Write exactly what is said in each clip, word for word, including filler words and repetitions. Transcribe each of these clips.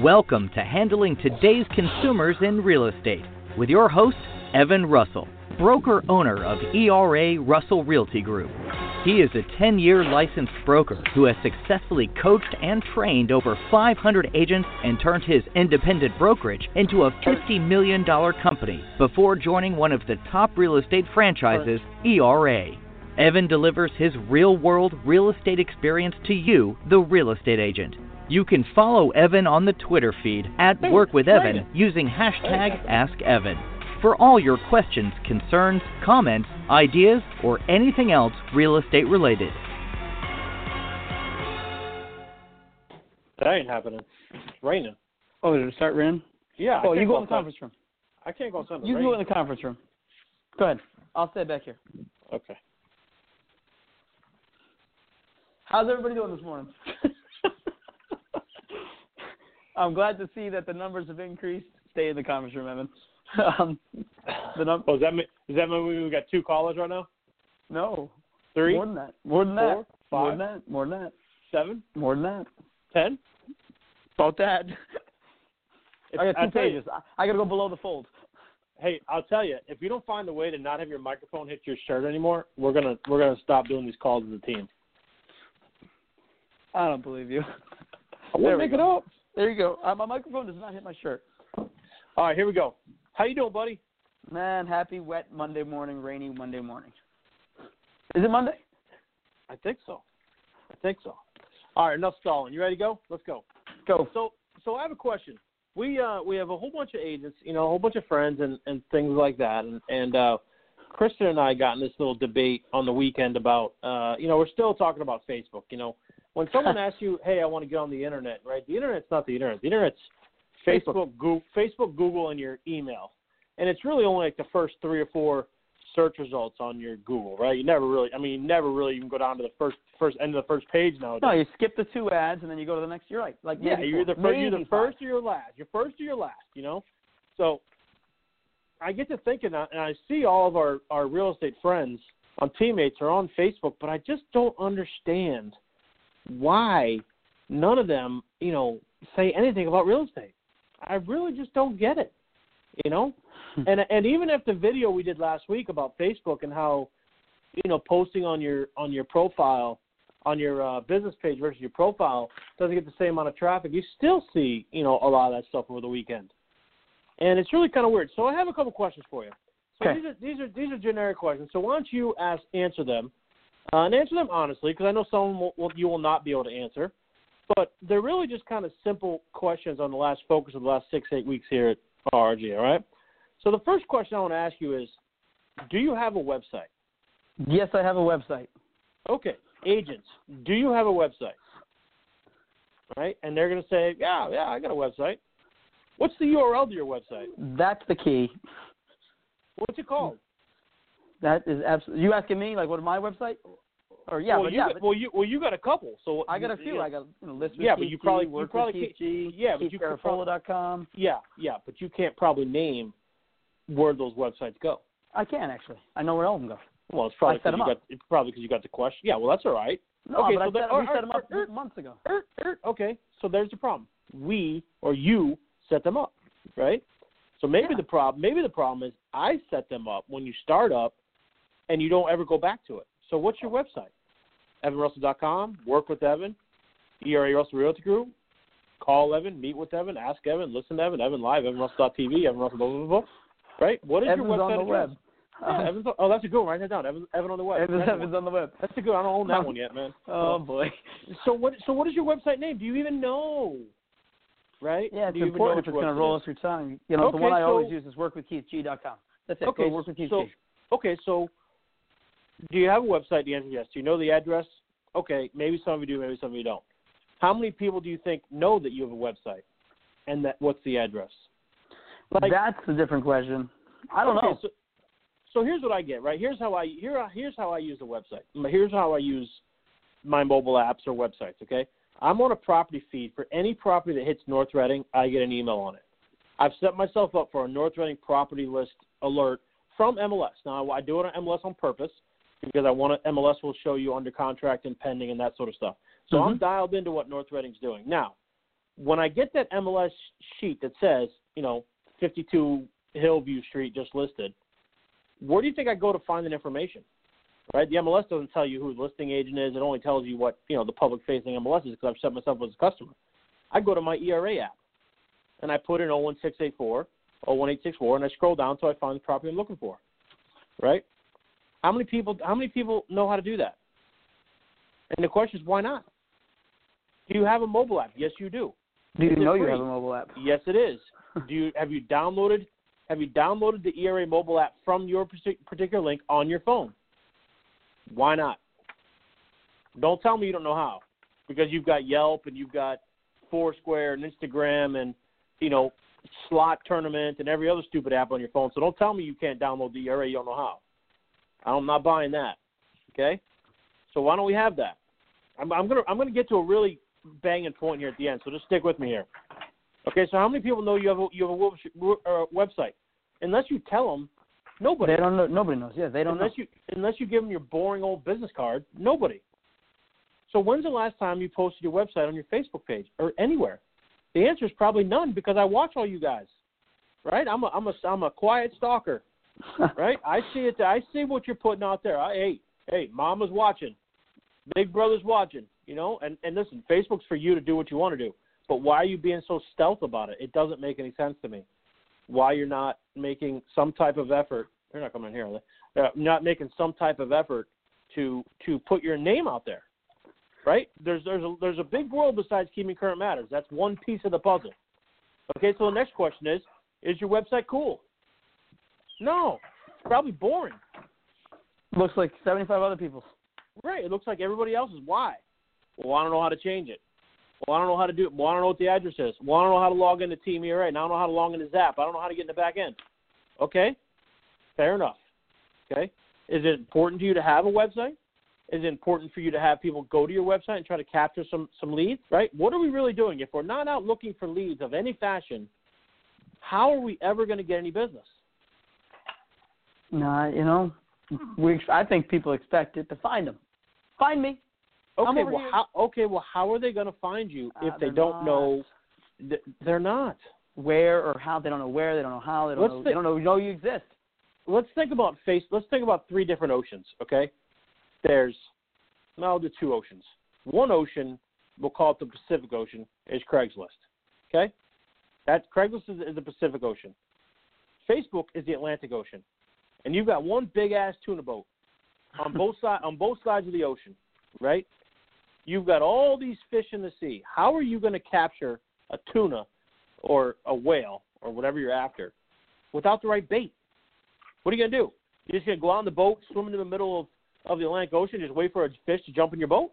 Welcome to Handling Today's Consumers in Real Estate with your host, Evan Russell, broker-owner of E R A Russell Realty Group. He is a ten-year licensed broker who has successfully coached and trained over five hundred agents and turned his independent brokerage into a fifty million dollars company before joining one of the top real estate franchises, E R A. Evan delivers his real-world real estate experience to you, the real estate agent. You can follow Evan on the Twitter feed at WorkWithEvan using hashtag AskEvan for all your questions, concerns, comments, ideas, or anything else real estate related. That ain't happening. It's raining. Oh, did it start raining? Yeah. Oh, you go, go in the conference room. I can't go outside. You can go in the conference room. Go ahead. I'll stay back here. Okay. How's everybody doing this morning? I'm glad to see that the numbers have increased. Stay in the conference room, Evan. Um, the num- oh, does that mean, does that mean we've got two callers right now? No. Three? More than that. More than that. Four? Five? More than that. More than that. Seven? More than that. Ten? About that. If, I got two I'll pages. You, I, I got to go below the fold. Hey, I'll tell you, if you don't find a way to not have your microphone hit your shirt anymore, we're gonna we're gonna stop doing these calls as a team. I don't believe you. I won't make it up. There you go. Uh, my microphone does not hit my shirt. All right, here we go. How you doing, buddy? Man, happy wet Monday morning, rainy Monday morning. Is it Monday? I think so. I think so. All right, enough stalling. You ready to go? Let's go. Go. So, so I have a question. We uh, we have a whole bunch of agents, you know, a whole bunch of friends and, and things like that. And and uh, Kristen and I got in this little debate on the weekend about, uh, you know, we're still talking about Facebook, you know. When someone asks you, hey, I want to get on the internet, right? The internet's not the internet. The internet's Facebook, Google, Facebook, Google, and your email. And it's really only like the first three or four search results on your Google, right? You never really, I mean, you never really even go down to the first first end of the first page nowadays. No, you skip the two ads and then you go to the next. You're right. Like yeah, you're the first, you're the first or your last. You're first or your last, you know? So I get to thinking, and I see all of our, our real estate friends, our teammates are on Facebook, but I just don't understand why none of them, you know, say anything about real estate. I really just don't get it, you know? and and even after the video we did last week about Facebook and how, you know, posting on your on your profile, on your uh, business page versus your profile doesn't get the same amount of traffic, you still see, you know, a lot of that stuff over the weekend. And it's really kind of weird. So I have a couple questions for you. So okay. these, are, these, are, these are generic questions. So why don't you ask answer them? Uh, and answer them honestly, because I know some will, will, you will not be able to answer. But they're really just kind of simple questions on the last focus of the last six, eight weeks here at R G, all right? So the first question I want to ask you is, do you have a website? Yes, I have a website. Okay. Agents, do you have a website? All right? And they're going to say, yeah, yeah, I got a website. What's the U R L to your website? That's the key. What's it called? That is absolutely. You asking me like, what is my website? Or yeah, well, but, you yeah, got, but well, you well, you got a couple. So I got a few. Yeah. I got you know, list. With yeah, Keith but you probably G, work you probably with Keith G, yeah, but you Keith Garofalo dot com. Yeah, yeah, but you can't probably name where those websites go. I can actually. I know where all of them go. Well, it's probably because you got it's probably because you got the question. Yeah, well, that's all right. No, okay, but so I set, that, we er, set them up er, months ago. Er, er, okay, so there's the problem. We or you set them up, right? So maybe yeah. the problem maybe the problem is I set them up when you start up. And you don't ever go back to it. So what's your website? Evan Russell dot com, Work with Evan, E R A Russell Realty Group, Call Evan, Meet with Evan, Ask Evan, Listen to Evan, Evan Live, EvanRussell dot T V, EvanRussell, blah, blah, blah, blah. Right? What is Evan's your website on the address? Web. Yeah, uh, Evan's on, oh, that's a good one. Write that down. Evan, Evan on the web. Evan's, Evan's on the web. That's a good one. I don't own that one yet, man. Oh, boy. So what So what is your website name? Do you even know? Right? Yeah, it's Do you important if it's going to roll us through time. You know, okay, the one I so, always use is Work With Keith G dot com. That's it. Okay, Work With Keith G. Okay, so do you have a website? The answer is yes. Do you know the address? Okay, maybe some of you do, maybe some of you don't. How many people do you think know that you have a website? And that what's the address? Like, that's a different question. I don't okay, know. So, so here's what I get, right? Here's how I here here's how I use a website. Here's how I use my mobile apps or websites, okay? I'm on a property feed. For any property that hits North Reading, I get an email on it. I've set myself up for a North Reading property list alert from M L S. Now, I do it on M L S on purpose because I want to, M L S will show you under contract and pending and that sort of stuff. So mm-hmm. I'm dialed into what North Reading's doing. Now, when I get that M L S sheet that says, you know, fifty-two Hillview Street just listed, where do you think I go to find that information? Right? The M L S doesn't tell you who the listing agent is. It only tells you what, you know, the public-facing M L S is because I've set myself as a customer. I go to my E R A app, and I put in oh one six eight four, oh one eight six four, and I scroll down until I find the property I'm looking for. Right? How many people How many people know how to do that? And the question is, why not? Do you have a mobile app? Yes, you do. Do you know you have a mobile app? Yes, it is. Do you have you downloaded Have you downloaded the E R A mobile app from your particular link on your phone? Why not? Don't tell me you don't know how, because you've got Yelp and you've got Foursquare and Instagram and, you know, Slot Tournament and every other stupid app on your phone. So don't tell me you can't download the E R A. You don't know how. I'm not buying that. Okay? So why don't we have that? I'm, I'm gonna I'm gonna get to a really banging point here at the end. So just stick with me here. Okay. So how many people know you have a, you have a website? Unless you tell them. Nobody. They don't know. Nobody knows. Yeah, they don't unless know. You, unless you give them your boring old business card, nobody. So when's the last time you posted your website on your Facebook page or anywhere? The answer is probably none, because I watch all you guys, right? I'm a I'm a I'm a quiet stalker, right? I see it. I see what you're putting out there. I, hey hey, Mama's watching, Big Brother's watching, you know. And and listen, Facebook's for you to do what you want to do, but why are you being so stealth about it? It doesn't make any sense to me. Why you're not making some type of effort. They're not coming in here, are they? Uh, not making some type of effort to to put your name out there, right? There's there's a, there's a big world besides Keeping Current Matters. That's one piece of the puzzle. Okay, so the next question is, is your website cool? No, it's probably boring. Looks like seventy-five other people's. Right, it looks like everybody else's. Why? Well, I don't know how to change it. Well, I don't know how to do it. Well, I don't know what the address is. Well, I don't know how to log into Team E R A. Now I don't know how to log into Zap. I don't know how to get in the back end. Okay? Fair enough. Okay? Is it important to you to have a website? Is it important for you to have people go to your website and try to capture some, some leads, right? What are we really doing? If we're not out looking for leads of any fashion, how are we ever going to get any business? Nah, you know, we, I think people expect it to find them. Find me. Okay well, how, okay, well, how are they going to find you if uh, they don't not. know? Th- they're not. Where or how? They don't know where. They don't know how. They don't, know, think, they don't know, know you exist. Let's think about face. Let's think about three different oceans, okay? There's, no, the two oceans. One ocean, we'll call it the Pacific Ocean, is Craigslist, okay? That Craigslist is, is the Pacific Ocean. Facebook is the Atlantic Ocean. And you've got one big-ass tuna boat on both side, on both sides of the ocean, right? You've got all these fish in the sea. How are you going to capture a tuna or a whale or whatever you're after without the right bait? What are you going to do? You're just going to go out in the boat, swim into the middle of, of the Atlantic Ocean, just wait for a fish to jump in your boat?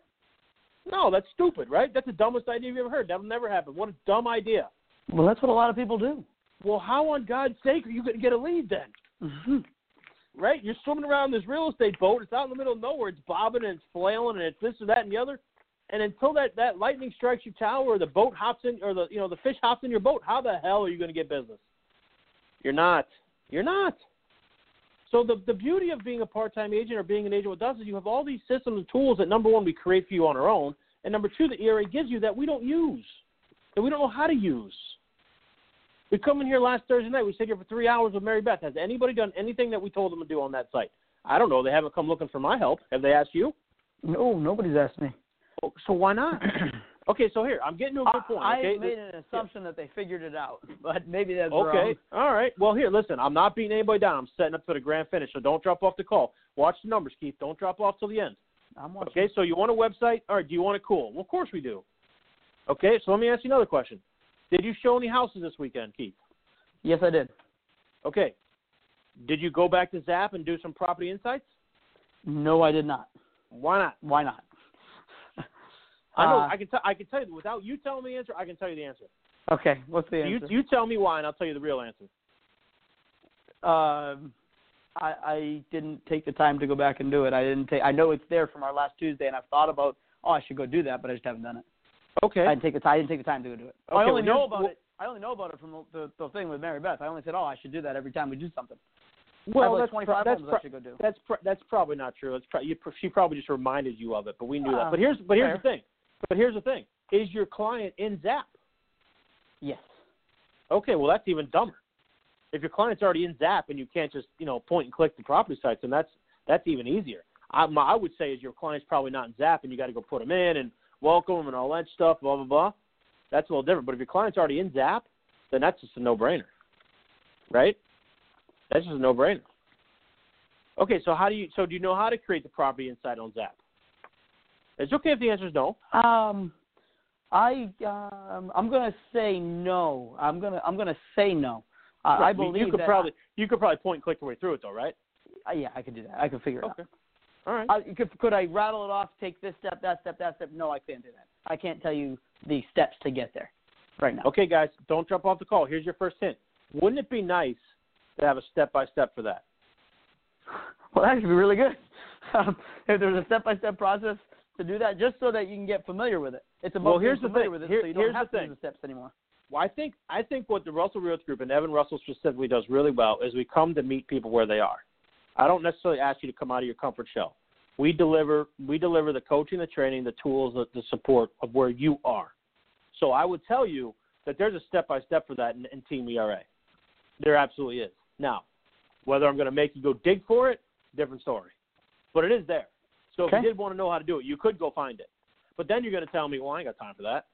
No, that's stupid, right? That's the dumbest idea you've ever heard. That'll never happen. What a dumb idea. Well, that's what a lot of people do. Well, how on God's sake are you going to get a lead then? Mm-hmm. Right? You're swimming around this real estate boat. It's out in the middle of nowhere. It's bobbing and it's flailing and it's this or that and the other. And until that, that lightning strikes your tower, or the boat hops in, or the you know the fish hops in your boat, how the hell are you going to get business? You're not. You're not. So the the beauty of being a part-time agent or being an agent with us is you have all these systems and tools that, number one, we create for you on our own, and number two, the E R A gives you that we don't use, that we don't know how to use. We come in here last Thursday night. We sit here for three hours with Mary Beth. Has anybody done anything that we told them to do on that site? I don't know. They haven't come looking for my help. Have they asked you? No, nobody's asked me. So why not? Okay, so here, I'm getting to a good point. Okay? I made an assumption that they figured it out, but maybe that's okay. Wrong. Okay, all right. Well, here, listen, I'm not beating anybody down. I'm setting up for the grand finish, so don't drop off the call. Watch the numbers, Keith. Don't drop off till the end. I'm watching. Okay, so you want a website? All right, do you want it cool? Well, of course we do. Okay, so let me ask you another question. Did you show any houses this weekend, Keith? Yes, I did. Okay. Did you go back to Zap and do some property insights? No, I did not. Why not? Why not? I know. Uh, I can. T- I can tell you without you telling me the answer. I can tell you the answer. Okay. What's the answer? You, you tell me why, and I'll tell you the real answer. Um, I, I didn't take the time to go back and do it. I didn't take. I know it's there from our last Tuesday, and I've thought about. Oh, I should go do that, but I just haven't done it. Okay. I didn't take the time. I didn't take the time to go do it. Okay, I only well, know about well, it. I only know about it from the, the, the thing with Mary Beth. I only said, oh, I should do that every time we do something. Well, like that's twenty-five pro- that's pro- I should go do. That's pro- that's probably not true. That's pro- you, she probably just reminded you of it, but we knew uh, that. But here's but here's fair. the thing. But here's the thing. Is your client in Zap? Yes. Okay, well, that's even dumber. If your client's already in Zap and you can't just, you know, point and click the property sites, then that's that's even easier. I, my, I would say is your client's probably not in Zap and you got to go put them in and welcome them and all that stuff, blah, blah, blah. That's a little different. But if your client's already in Zap, then that's just a no-brainer, right? That's just a no-brainer. Okay, so how do you? So do you know how to create the property insight on Zap? It's okay if the answer is no. Um, I um, I'm gonna say no. I'm gonna I'm gonna say no. Uh, right. I believe you could that probably I, you could probably point and click your way through it though, right? Uh, yeah, I could do that. I could figure it okay. out. Okay. All right. I, could could I rattle it off? Take this step, that step, that step. No, I can't do that. I can't tell you the steps to get there right now. Okay, guys, don't jump off the call. Here's your first hint. Wouldn't it be nice to have a step-by-step for that? Well, that should be really good. Um, if there's a step-by-step process to do that, just so that you can get familiar with it. It's about well, here's being familiar the thing. with it Here, so you don't have to do the steps anymore. Well, I think, I think what the Russell Realty Group and Evan Russell specifically does really well is we come to meet people where they are. I don't necessarily ask you to come out of your comfort shell. We deliver we deliver the coaching, the training, the tools, the, the support of where you are. So I would tell you that there's a step-by-step for that in, in Team E R A. There absolutely is. Now, whether I'm going to make you go dig for it, different story. But it is there. So okay. if you did want to know how to do it, you could go find it. But then you're going to tell me, well, I ain't got time for that,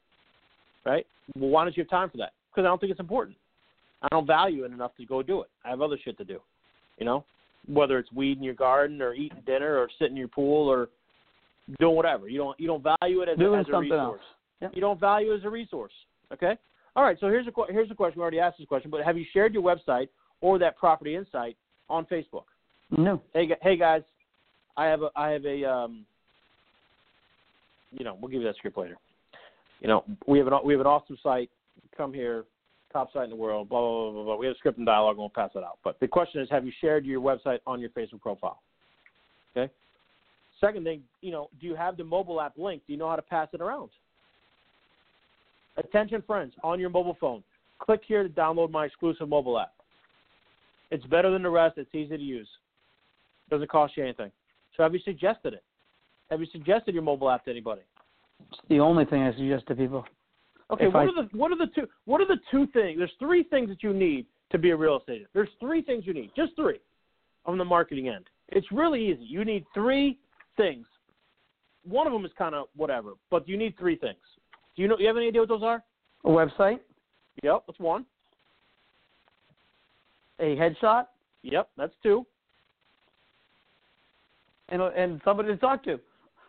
right? Well, why don't you have time for that? Because I don't think it's important. I don't value it enough to go do it. I have other shit to do, you know, whether it's weeding your garden or eating dinner or sitting in your pool or doing whatever. You don't you don't value it as, a, as a resource. Yep. You don't value it as a resource, okay? All right, so here's a, here's a question. We already asked this question, but have you shared your website or that property insight on Facebook? No. Hey, hey guys, I have a, I have a, um, you know, we'll give you that script later. You know, we have an, we have an awesome site. Come here, top site in the world. Blah blah blah blah. We have a script and dialogue. We'll pass it out. But the question is, have you shared your website on your Facebook profile? Okay. Second thing, you know, do you have the mobile app link? Do you know how to pass it around? Attention, friends, on your mobile phone, click here to download my exclusive mobile app. It's better than the rest. It's easy to use. Doesn't cost you anything. So have you suggested it? Have you suggested your mobile app to anybody? It's the only thing I suggest to people. Okay, if what I... are the what are the two what are the two things? There's three things that you need to be a real estate agent. There's three things you need, just three, on the marketing end. It's really easy. You need three things. One of them is kind of whatever, but you need three things. Do you know? You have any idea what those are? A website. Yep, that's one. A headshot? Yep, that's two. And and somebody to talk to.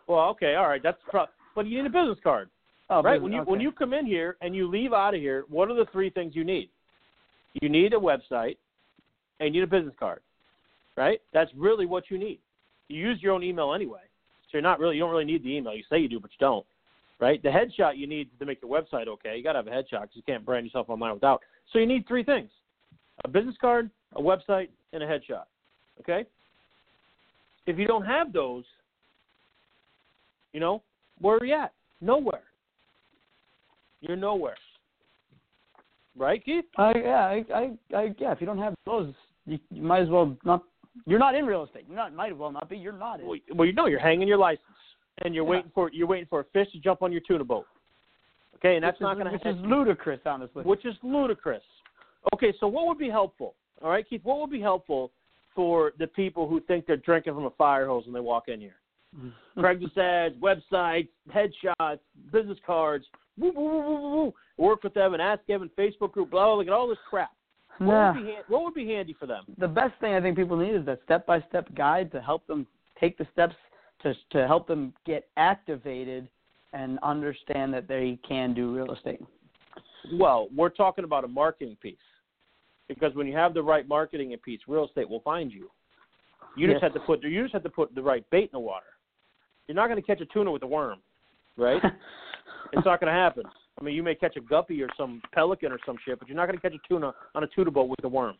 Well, okay, all right. That's pro- but you need a business card, oh, right? Business, when you okay. when you come in here and you leave out of here, what are the three things you need? You need a website, and you need a business card, right? That's really what you need. You use your own email anyway, so you're not really you don't really need the email. You say you do, but you don't, right? The headshot you need to make your website okay. You got to have a headshot because you can't brand yourself online without. So you need three things. A business card, a website, and a headshot, okay? If you don't have those, you know, where are you at? Nowhere. You're nowhere. Right, Keith? Uh, yeah, I, I, I, yeah, if you don't have those, you, you might as well not – you're not in real estate. You're not, might as well not be. You're not in. Well, well you know you're hanging your license, and you're, yeah. waiting for, you're waiting for a fish to jump on your tuna boat. Okay, and that's which not going to happen. Which is ludicrous, honestly. Which is ludicrous. Okay, so what would be helpful? All right, Keith, what would be helpful for the people who think they're drinking from a fire hose when they walk in here? Craigslist ads, websites, headshots, business cards, woo, woo, woo, woo, woo, work with Evan, ask Evan, Facebook group, blah, blah, look at all this crap. What, yeah. would be, what would be handy for them? The best thing I think people need is that step-by-step guide to help them take the steps to to help them get activated and understand that they can do real estate. Well, we're talking about a marketing piece. because when you have the right marketing and piece, real estate will find you. You yes. just have to put you just have to put the right bait in the water. You're not going to catch a tuna with a worm, right? It's not going to happen. I mean, you may catch a guppy or some pelican or some shit, but you're not going to catch a tuna on a tuna boat with a worm,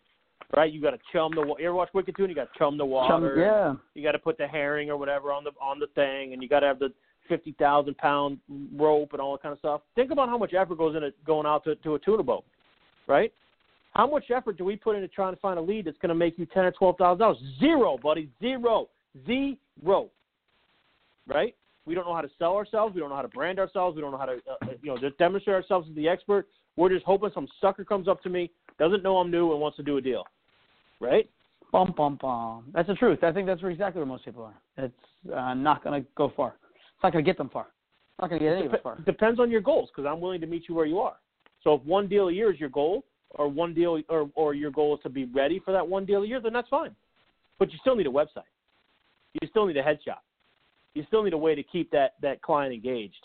right? You got to chum the water. You ever watch Wicked Tuna? You got to chum the water. Chum, yeah. You got to put the herring or whatever on the on the thing, and you got to have the fifty thousand pound rope and all that kind of stuff. Think about how much effort goes into going out to, to a tuna boat, right? How much effort do we put into trying to find a lead that's going to make you ten thousand dollars or twelve thousand dollars? Zero, buddy. Zero. Zero. Right? We don't know how to sell ourselves. We don't know how to brand ourselves. We don't know how to, uh, you know, just demonstrate ourselves as the expert. We're just hoping some sucker comes up to me, doesn't know I'm new, and wants to do a deal. Right? Bum, bum, bum. That's the truth. I think that's exactly where most people are. It's uh, not going to go far. It's not going to get them far. It's not going to get anywhere Dep- far. Depends on your goals, because I'm willing to meet you where you are. So if one deal a year is your goal, or one deal, or, or your goal is to be ready for that one deal a year, then that's fine. But you still need a website. You still need a headshot. You still need a way to keep that, that client engaged.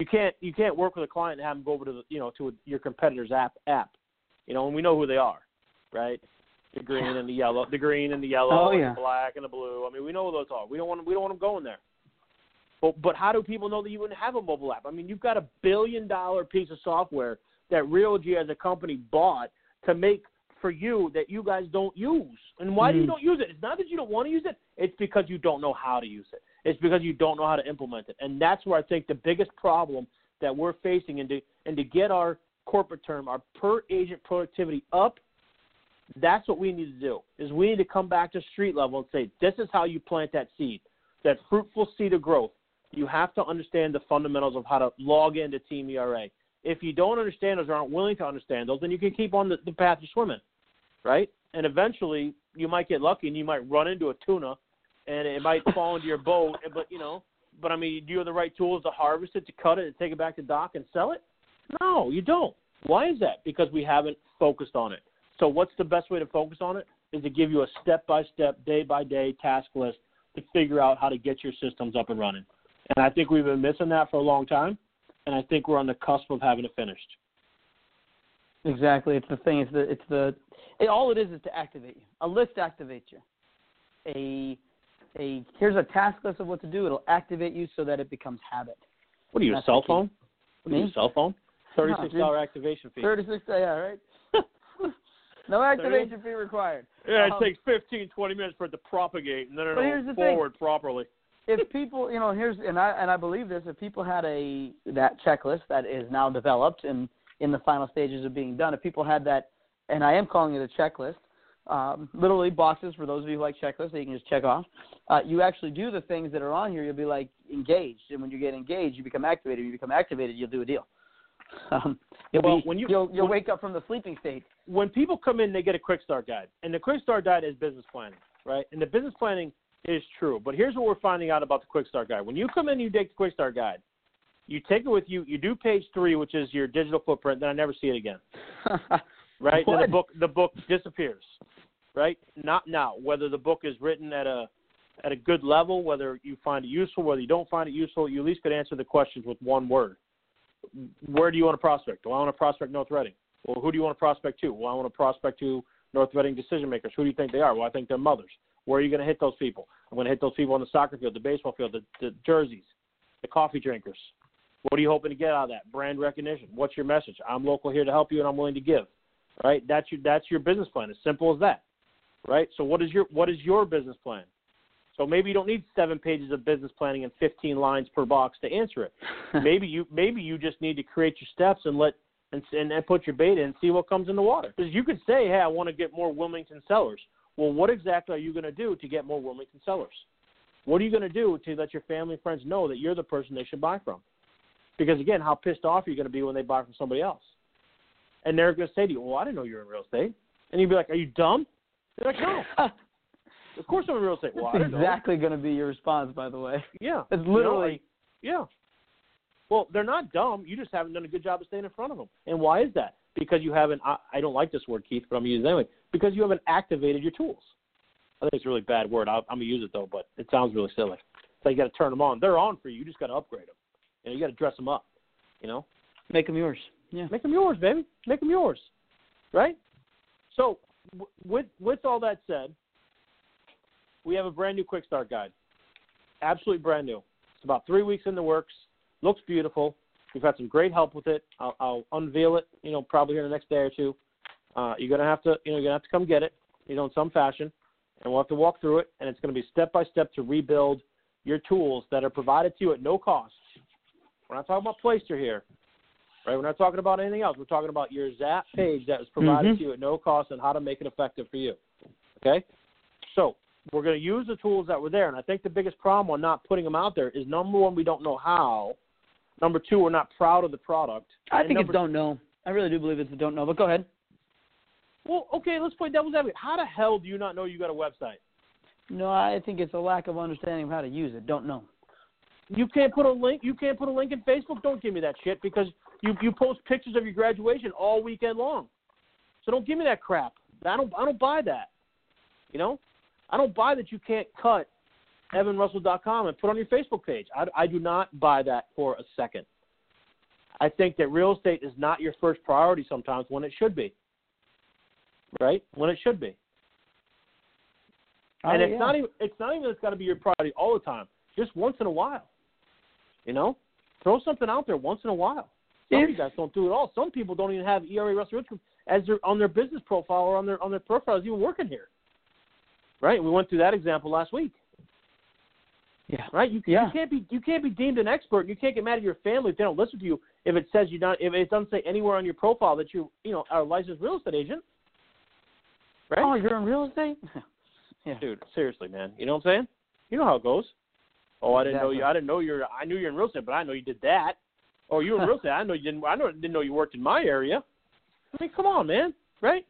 You can't you can't work with a client and have them go over to the, you know to a, your competitor's app app, you know, and we know who they are, right? The green and the yellow, the green and the yellow, oh, yeah. and the black and the blue. I mean, we know who those are. We don't want we don't want them going there. But but how do people know that you wouldn't have a mobile app? I mean, you've got a billion dollar piece of software that RealG as a company bought to make for you that you guys don't use. And why mm-hmm. do you don't use it? It's not that you don't want to use it. It's because you don't know how to use it. It's because you don't know how to implement it. And that's where I think the biggest problem that we're facing, and to, and to get our corporate term, our per-agent productivity up, that's what we need to do, is we need to come back to street level and say, this is how you plant that seed, that fruitful seed of growth. You have to understand the fundamentals of how to log into Team E R A. If you don't understand those or aren't willing to understand those, then you can keep on the, the path you're swimming, right? And eventually you might get lucky and you might run into a tuna and it might fall into your boat. But, you know, but I mean, do you have the right tools to harvest it, to cut it, and take it back to dock and sell it? No, you don't. Why is that? Because we haven't focused on it. So what's the best way to focus on it? Is to give you a step-by-step, day-by-day task list to figure out how to get your systems up and running. And I think we've been missing that for a long time. And I think we're on the cusp of having it finished. Exactly. It's the thing. It's the. It's the. It, all it is is to activate you. A list activates you. A. A. Here's a task list of what to do. It'll activate you so that it becomes habit. What are you, a cell phone? What are you, a cell phone? Thirty-six dollar activation fee. Thirty-six. Yeah. Right. No activation fee required. Yeah. It um, takes fifteen, twenty minutes for it to propagate, and then it'll forward thing. properly. If people, you know, here's and I and I believe this. If people had a that checklist that is now developed and in the final stages of being done, if people had that, and I am calling it a checklist, um, literally boxes for those of you who like checklists that you can just check off. Uh, you actually do the things that are on here. You'll be like engaged, and when you get engaged, you become activated. When you become activated, you'll do a deal. Um, you'll well, be, when you you'll, you'll when, wake up from the sleeping state. When people come in, they get a quick start guide, and the quick start guide is business planning, right? And the business planning is true, but here's what we're finding out about the Quick Start Guide. When you come in and you take the Quick Start Guide, you take it with you, you do page three, which is your digital footprint, then I never see it again. Right? Then the book the book disappears. Right? Not now. Whether the book is written at a at a good level, whether you find it useful, whether you don't find it useful, you at least could answer the questions with one word. Where do you want to prospect? Do I want to prospect North Reading? Well, who do you want to prospect to? Well, I want to prospect to North Reading decision makers. Who do you think they are? Well, I think they're mothers. Where are you going to hit those people? I'm going to hit those people on the soccer field, the baseball field, the, the jerseys, the coffee drinkers. What are you hoping to get out of that? Brand recognition. What's your message? I'm local here to help you, and I'm willing to give. Right? That's your that's your business plan. As simple as that. Right? So what is your what is your business plan? So maybe you don't need seven pages of business planning and fifteen lines per box to answer it. maybe you maybe you just need to create your steps and let and and put your bait in and see what comes in the water. Because you could say, hey, I want to get more Wilmington sellers. Well, what exactly are you going to do to get more Wilmington sellers? What are you going to do to let your family and friends know that you're the person they should buy from? Because, again, how pissed off are you going to be when they buy from somebody else? And they're going to say to you, well, I didn't know you were in real estate. And you'd be like, are you dumb? They're like, no. Of course I'm in real estate. Well, That's I don't exactly know. going to be your response, by the way. Yeah. It's literally. You know, like, yeah. Well, they're not dumb. You just haven't done a good job of staying in front of them. And why is that? Because you haven't, I, I don't like this word, Keith, but I'm going to use it anyway, because you haven't activated your tools. I think it's a really bad word. I, I'm going to use it, though, but it sounds really silly. So you got to turn them on. They're on for you. You just got to upgrade them. You know, you got to dress them up, you know. Make them yours. Yeah. Make them yours, baby. Make them yours, right? So w- with with all that said, we have a brand new quick start guide, absolutely brand new. It's about three weeks in the works. Looks beautiful. We've had some great help with it. I'll, I'll unveil it, you know, probably here in the next day or two. Uh, you're gonna have to, you know, you're gonna have to come get it, you know, in some fashion, and we'll have to walk through it. And it's gonna be step by step to rebuild your tools that are provided to you at no cost. We're not talking about Placester here, right? We're not talking about anything else. We're talking about your Zap page that was provided mm-hmm. to you at no cost and how to make it effective for you. Okay, so we're gonna use the tools that were there. And I think the biggest problem on not putting them out there is number one, we don't know how. Number two, we're not proud of the product. I and think it's don't know. I really do believe it's a don't know, but go ahead. Well, okay, let's play devil's advocate. How the hell do you not know you got a website? No, I think it's a lack of understanding of how to use it. Don't know. You can't put a link. You can't put a link in Facebook. Don't give me that shit because you, you post pictures of your graduation all weekend long. So don't give me that crap. I don't I don't buy that. You know, I don't buy that you can't cut Evan Russell dot com and put on your Facebook page. I, I do not buy that for a second. I think that real estate is not your first priority sometimes when it should be. Right? When it should be. Oh, and it's yeah. not even it's not even it's got to be your priority all the time. Just once in a while. You know? Throw something out there once in a while. Some if, of you guys don't do it all. Some people don't even have E R A Russell Realty Group as their on their business profile or on their on their profiles even working here. Right? We went through that example last week. Yeah. Right? You, yeah. you can't be you can't be deemed an expert. You can't get mad at your family if they don't listen to you if it says you not if it doesn't say anywhere on your profile that you you know are a licensed real estate agent. Right? Oh, you're in real estate? Yeah. Dude, seriously, man. You know what I'm saying? You know how it goes. Oh, I didn't exactly. know you I didn't know you're I knew you're in real estate, but I know you did that. Oh, you were in real estate. I know you didn't I know didn't know you worked in my area. I mean, come on, man, right?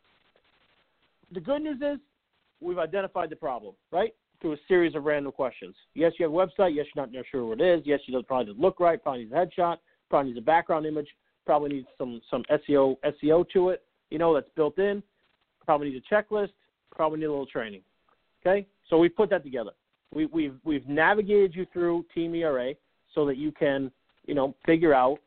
The good news is we've identified the problem, right? Through a series of random questions. Yes, you have a website. Yes, you're not sure what it is. Yes, you probably doesn't look right. Probably needs a headshot. Probably needs a background image. Probably needs some some S E O S E O to it, you know, that's built in. Probably needs a checklist. Probably need a little training. Okay? So we put that together. We, we've we've navigated you through Team E R A so that you can, you know, figure out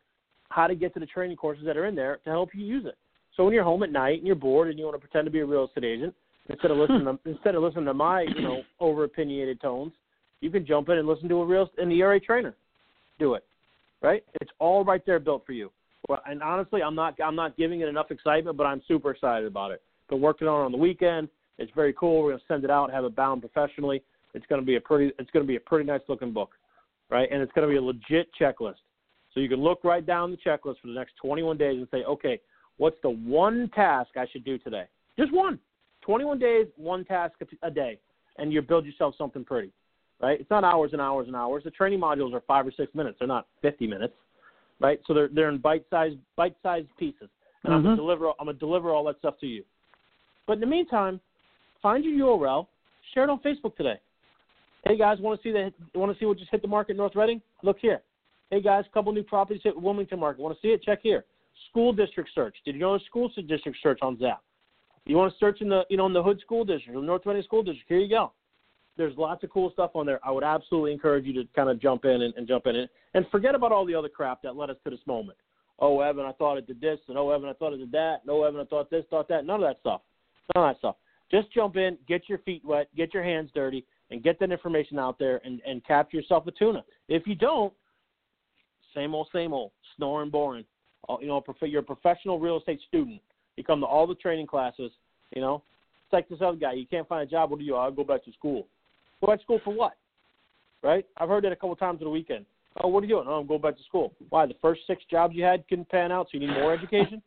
how to get to the training courses that are in there to help you use it. So when you're home at night and you're bored and you want to pretend to be a real estate agent, Instead of listening, to, instead of listening to my, you know, over opinionated tones, you can jump in and listen to a real an E R A trainer. Do it, right? It's all right there, built for you. Well, and honestly, I'm not, I'm not giving it enough excitement, but I'm super excited about it. Been working on it on the weekend. It's very cool. We're gonna send it out, have it bound professionally. It's gonna be a pretty, it's gonna be a pretty nice looking book, right? And it's gonna be a legit checklist, so you can look right down the checklist for the next twenty-one days and say, okay, what's the one task I should do today? Just one. twenty-one days, one task a day, and you build yourself something pretty, right? It's not hours and hours and hours. The training modules are five or six minutes. They're not fifty minutes, right? So they're they're in bite-sized bite-sized pieces, and mm-hmm. I'm gonna deliver I'm gonna deliver all that stuff to you. But in the meantime, find your U R L, share it on Facebook today. Hey guys, want to see the want to see what just hit the market in North Reading? Look here. Hey guys, couple new properties hit Wilmington market. Want to see it? Check here. School district search. Did you know there's school district search on Zap? You want to search in the, you know, in the Hood School District, the North Reading School District. Here you go. There's lots of cool stuff on there. I would absolutely encourage you to kind of jump in and, and jump in and, and forget about all the other crap that led us to this moment. Oh, Evan, I thought it did this, and oh, Evan, I thought it did that, and oh, Evan, I thought this, thought that. None of that stuff. None of that stuff. Just jump in, get your feet wet, get your hands dirty, and get that information out there and, and capture yourself a tuna. If you don't, same old, same old, snoring, boring. You know, you're a professional real estate student. You come to all the training classes, you know. It's like this other guy. You can't find a job. What do you? I'll go back to school. Go back to school for what? Right? I've heard that a couple times on the weekend. Oh, what are you doing? Oh, I'm going back to school. Why? The first six jobs you had couldn't pan out, so you need more education?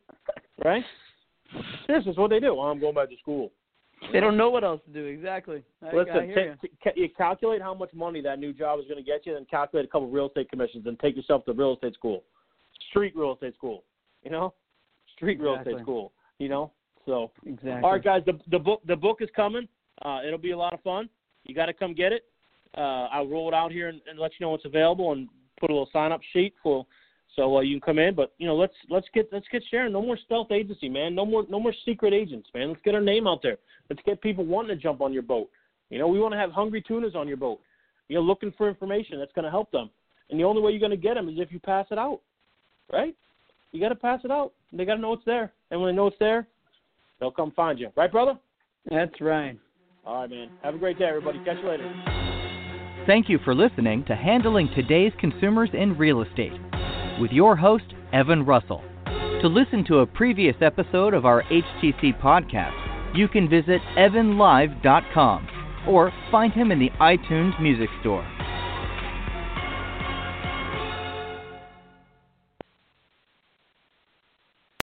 Right? Seriously, that's what they do. Oh, I'm going back to school. They don't know what else to do. Exactly. Listen, t- t- you calculate how much money that new job is going to get you, and calculate a couple real estate commissions, and take yourself to real estate school, street real estate school, you know? Street real estate exactly. school, you know. So, exactly. All right, guys, the the book the book is coming. Uh, it'll be a lot of fun. You got to come get it. Uh, I'll roll it out here and, and let you know what's available and put a little sign up sheet for so uh, you can come in. But you know, let's let's get let's get sharing. No more stealth agency, man. No more no more secret agents, man. Let's get our name out there. Let's get people wanting to jump on your boat. You know, we want to have hungry tunas on your boat. You're looking for information that's going to help them, and the only way you're going to get them is if you pass it out, right? You got to pass it out. They got to know it's there. And when they know it's there, They'll come find you. Right, brother? That's right. All right, man. Have a great day, everybody. Catch you later. Thank you for listening to Handling Today's Consumers in Real Estate with your host, Evan Russell. To listen to a previous episode of our H T C podcast, you can visit evan live dot com or find him in the iTunes Music Store.